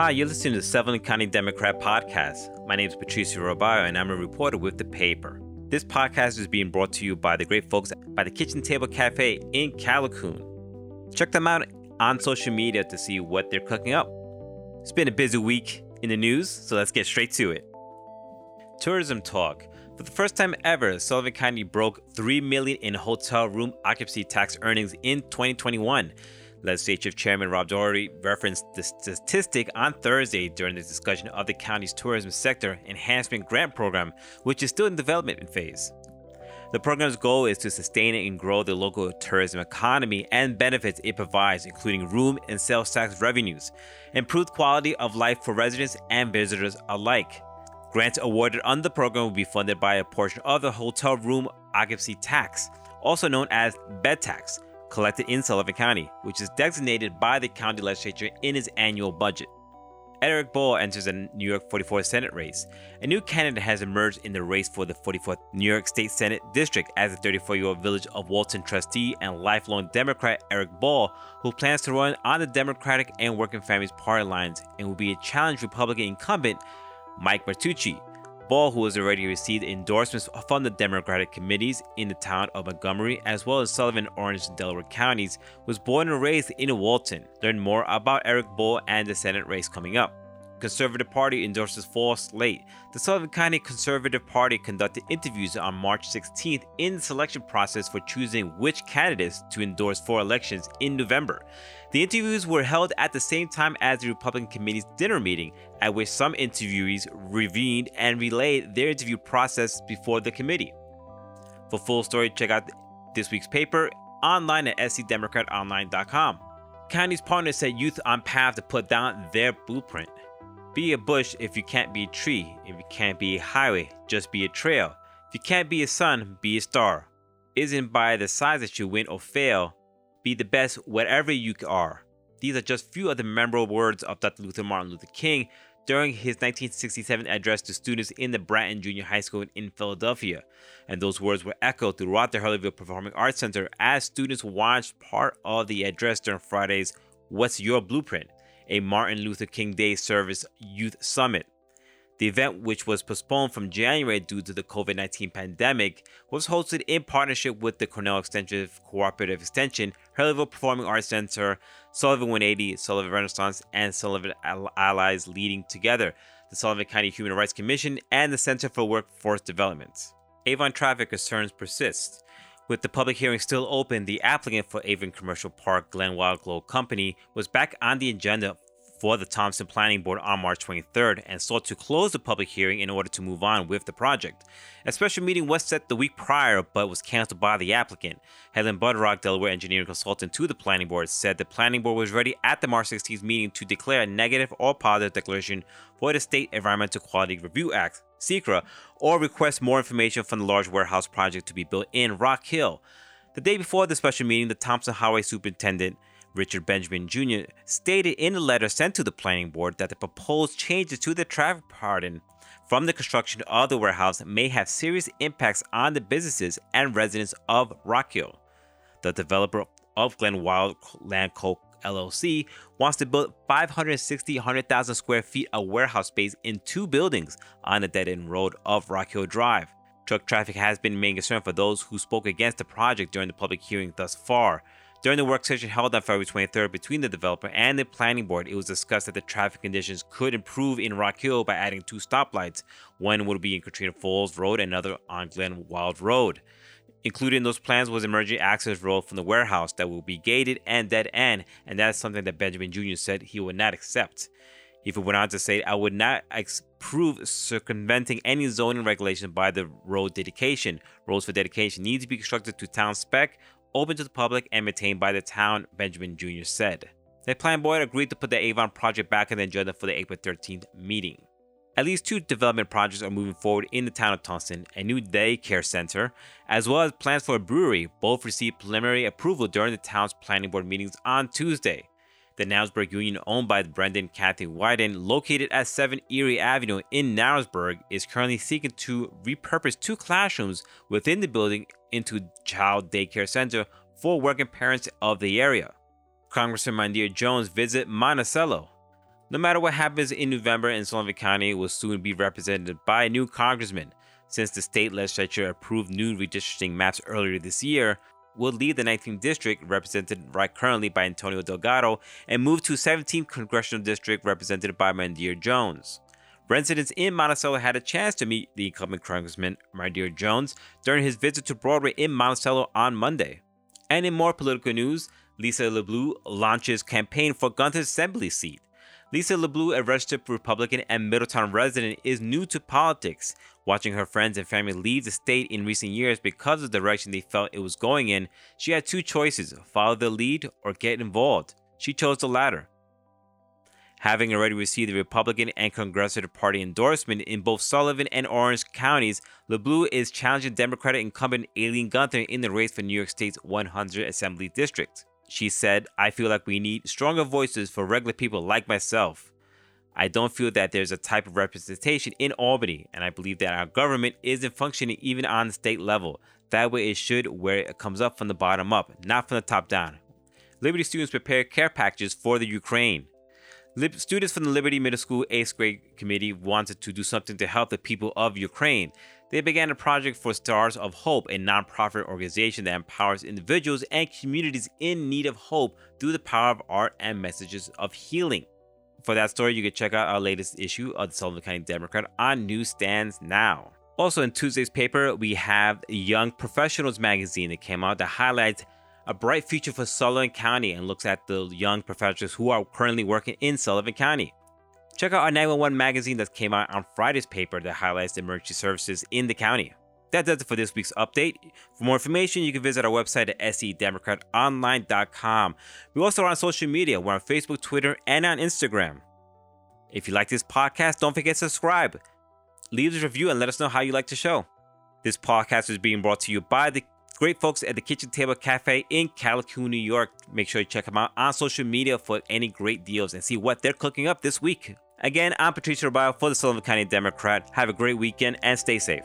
Hi, you're listening to the Sullivan County Democrat Podcast. My name is Patricia Robayo, and I'm a reporter with The Paper. This podcast is being brought to you by the great folks by The Kitchen Table Cafe in Calicoon. Check them out on social media to see what they're cooking up. It's been a busy week in the news, so let's get straight to it. Tourism talk. For the first time ever, Sullivan County broke $3 million in hotel room occupancy tax earnings in 2021. Legislative Chairman Rob Doherty referenced the statistic on Thursday during the discussion of the county's tourism sector enhancement grant program, which is still in development phase. The program's goal is to sustain and grow the local tourism economy and benefits it provides, including room and sales tax revenues, improved quality of life for residents and visitors alike. Grants awarded under the program will be funded by a portion of the hotel room occupancy tax, also known as bed tax, collected in Sullivan County, which is designated by the county legislature in its annual budget. Eric Ball enters the New York 44th Senate race. A new candidate has emerged in the race for the 44th New York State Senate District as the 34-year-old Village of Walton trustee and lifelong Democrat Eric Ball, who plans to run on the Democratic and Working Families party lines and will be a challenged Republican incumbent Mike Martucci. Ball, who has already received endorsements from the Democratic committees in the town of Montgomery, as well as Sullivan, Orange, and Delaware counties, was born and raised in Walton. Learn more about Eric Ball and the Senate race coming up. Conservative Party endorses fall slate. The Sullivan County Conservative Party conducted interviews on March 16th in the selection process for choosing which candidates to endorse for elections in November. The interviews were held at the same time as the Republican Committee's dinner meeting, at which some interviewees revened and relayed their interview process before the committee. For full story, check out this week's paper online at scdemocratonline.com. County's partners set youth on path to put down their blueprint. Be a bush if you can't be a tree. If you can't be a highway, just be a trail. If you can't be a sun, be a star. Isn't by the size that you win or fail. Be the best whatever you are. These are just few of the memorable words of Dr. Martin Luther King during his 1967 address to students in the Bratton Junior High School in Philadelphia. And those words were echoed throughout the Hurleyville Performing Arts Center as students watched part of the address during Friday's What's Your Blueprint? A Martin Luther King Day Service Youth Summit. The event, which was postponed from January due to the COVID-19 pandemic, was hosted in partnership with the Cornell Extensive Cooperative Extension, Hurleyville Performing Arts Center, Sullivan 180, Sullivan Renaissance, and Sullivan Allies Leading Together, the Sullivan County Human Rights Commission, and the Center for Workforce Development. Avon traffic concerns persist. With the public hearing still open, the applicant for Avon Commercial Park, Glen Wild Glow Company, was back on the agenda for the Thompson Planning Board on March 23rd and sought to close the public hearing in order to move on with the project. A special meeting was set the week prior but was canceled by the applicant. Helen Budrock, Delaware engineering consultant to the Planning Board, said the Planning Board was ready at the March 16th meeting to declare a negative or positive declaration for the State Environmental Quality Review Act, SEQRA, or request more information from the large warehouse project to be built in Rock Hill. The day before the special meeting, the Thompson Highway Superintendent, Richard Benjamin Jr., stated in a letter sent to the Planning Board that the proposed changes to the traffic pattern from the construction of the warehouse may have serious impacts on the businesses and residents of Rock Hill. The developer of Glen Wild Land Co. LLC wants to build 560,000 square feet of warehouse space in two buildings on the dead-end road of Rock Hill Drive. Truck traffic has been a main concern for those who spoke against the project during the public hearing thus far. During the work session held on February 23rd between the developer and the Planning Board, it was discussed that the traffic conditions could improve in Rock Hill by adding two stoplights. One would be in Katrina Falls Road and another on Glen Wild Road. Included in those plans was emergency access road from the warehouse that will be gated and dead end, and that is something that Benjamin Jr. said he would not accept. He went on to say, I would not approve circumventing any zoning regulation by the road dedication. Roads for dedication need to be constructed to town spec, open to the public, and maintained by the town, Benjamin Jr. said. The Planning Board agreed to put the Avon project back on the agenda for the April 13th meeting. At least two development projects are moving forward in the town of Thompson, a new daycare center, as well as plans for a brewery. Both received preliminary approval during the town's Planning Board meetings on Tuesday. The Narrowsburg Union, owned by Brendan Kathy Wyden, located at 7 Erie Avenue in Narrowsburg, is currently seeking to repurpose two classrooms within the building into child daycare center for working parents of the area. Congressman Mondaire Jones visits Monticello. No matter what happens in November, in Sullivan County will soon be represented by a new congressman, since the state legislature approved new redistricting maps earlier this year, will leave the 19th district, represented right currently by Antonio Delgado, and move to 17th congressional district, represented by Mondaire Jones. Residents in Monticello had a chance to meet the incumbent Congressman Mondaire Jones during his visit to Broadway in Monticello on Monday. And in more political news, Lisa LeBlue launches campaign for Gunther's Assembly seat. Lisa LeBlue, a registered Republican and Middletown resident, is new to politics, watching her friends and family leave the state in recent years because of the direction they felt it was going in. She had two choices: follow the lead or get involved. She chose the latter. Having already received the Republican and Conservative Party endorsement in both Sullivan and Orange counties, LeBlue is challenging Democratic incumbent Aileen Gunther in the race for New York State's 100th Assembly District. She said, "I feel like we need stronger voices for regular people like myself. I don't feel that there's a type of representation in Albany, and I believe that our government isn't functioning even on the state level. That way it should, where it comes up from the bottom up, not from the top down." Liberty students prepare care packages for the Ukraine. Students from the Liberty Middle School 8th grade committee wanted to do something to help the people of Ukraine. They began a project for Stars of Hope, a nonprofit organization that empowers individuals and communities in need of hope through the power of art and messages of healing. For that story, you can check out our latest issue of the Sullivan County Democrat on newsstands now. Also in Tuesday's paper, we have Young Professionals magazine that came out that highlights a bright future for Sullivan County and looks at the young professionals who are currently working in Sullivan County. Check out our 911 magazine that came out on Friday's paper that highlights the emergency services in the county. That does it for this week's update. For more information, you can visit our website at scdemocratonline.com. We also are on social media. We're on Facebook, Twitter, and on Instagram. If you like this podcast, don't forget to subscribe. Leave a review and let us know how you like the show. This podcast is being brought to you by the great folks at The Kitchen Table Cafe in Calicoon, New York. Make sure you check them out on social media for any great deals and see what they're cooking up this week. Again, I'm Patricia Robayo for the Sullivan County Democrat. Have a great weekend and stay safe.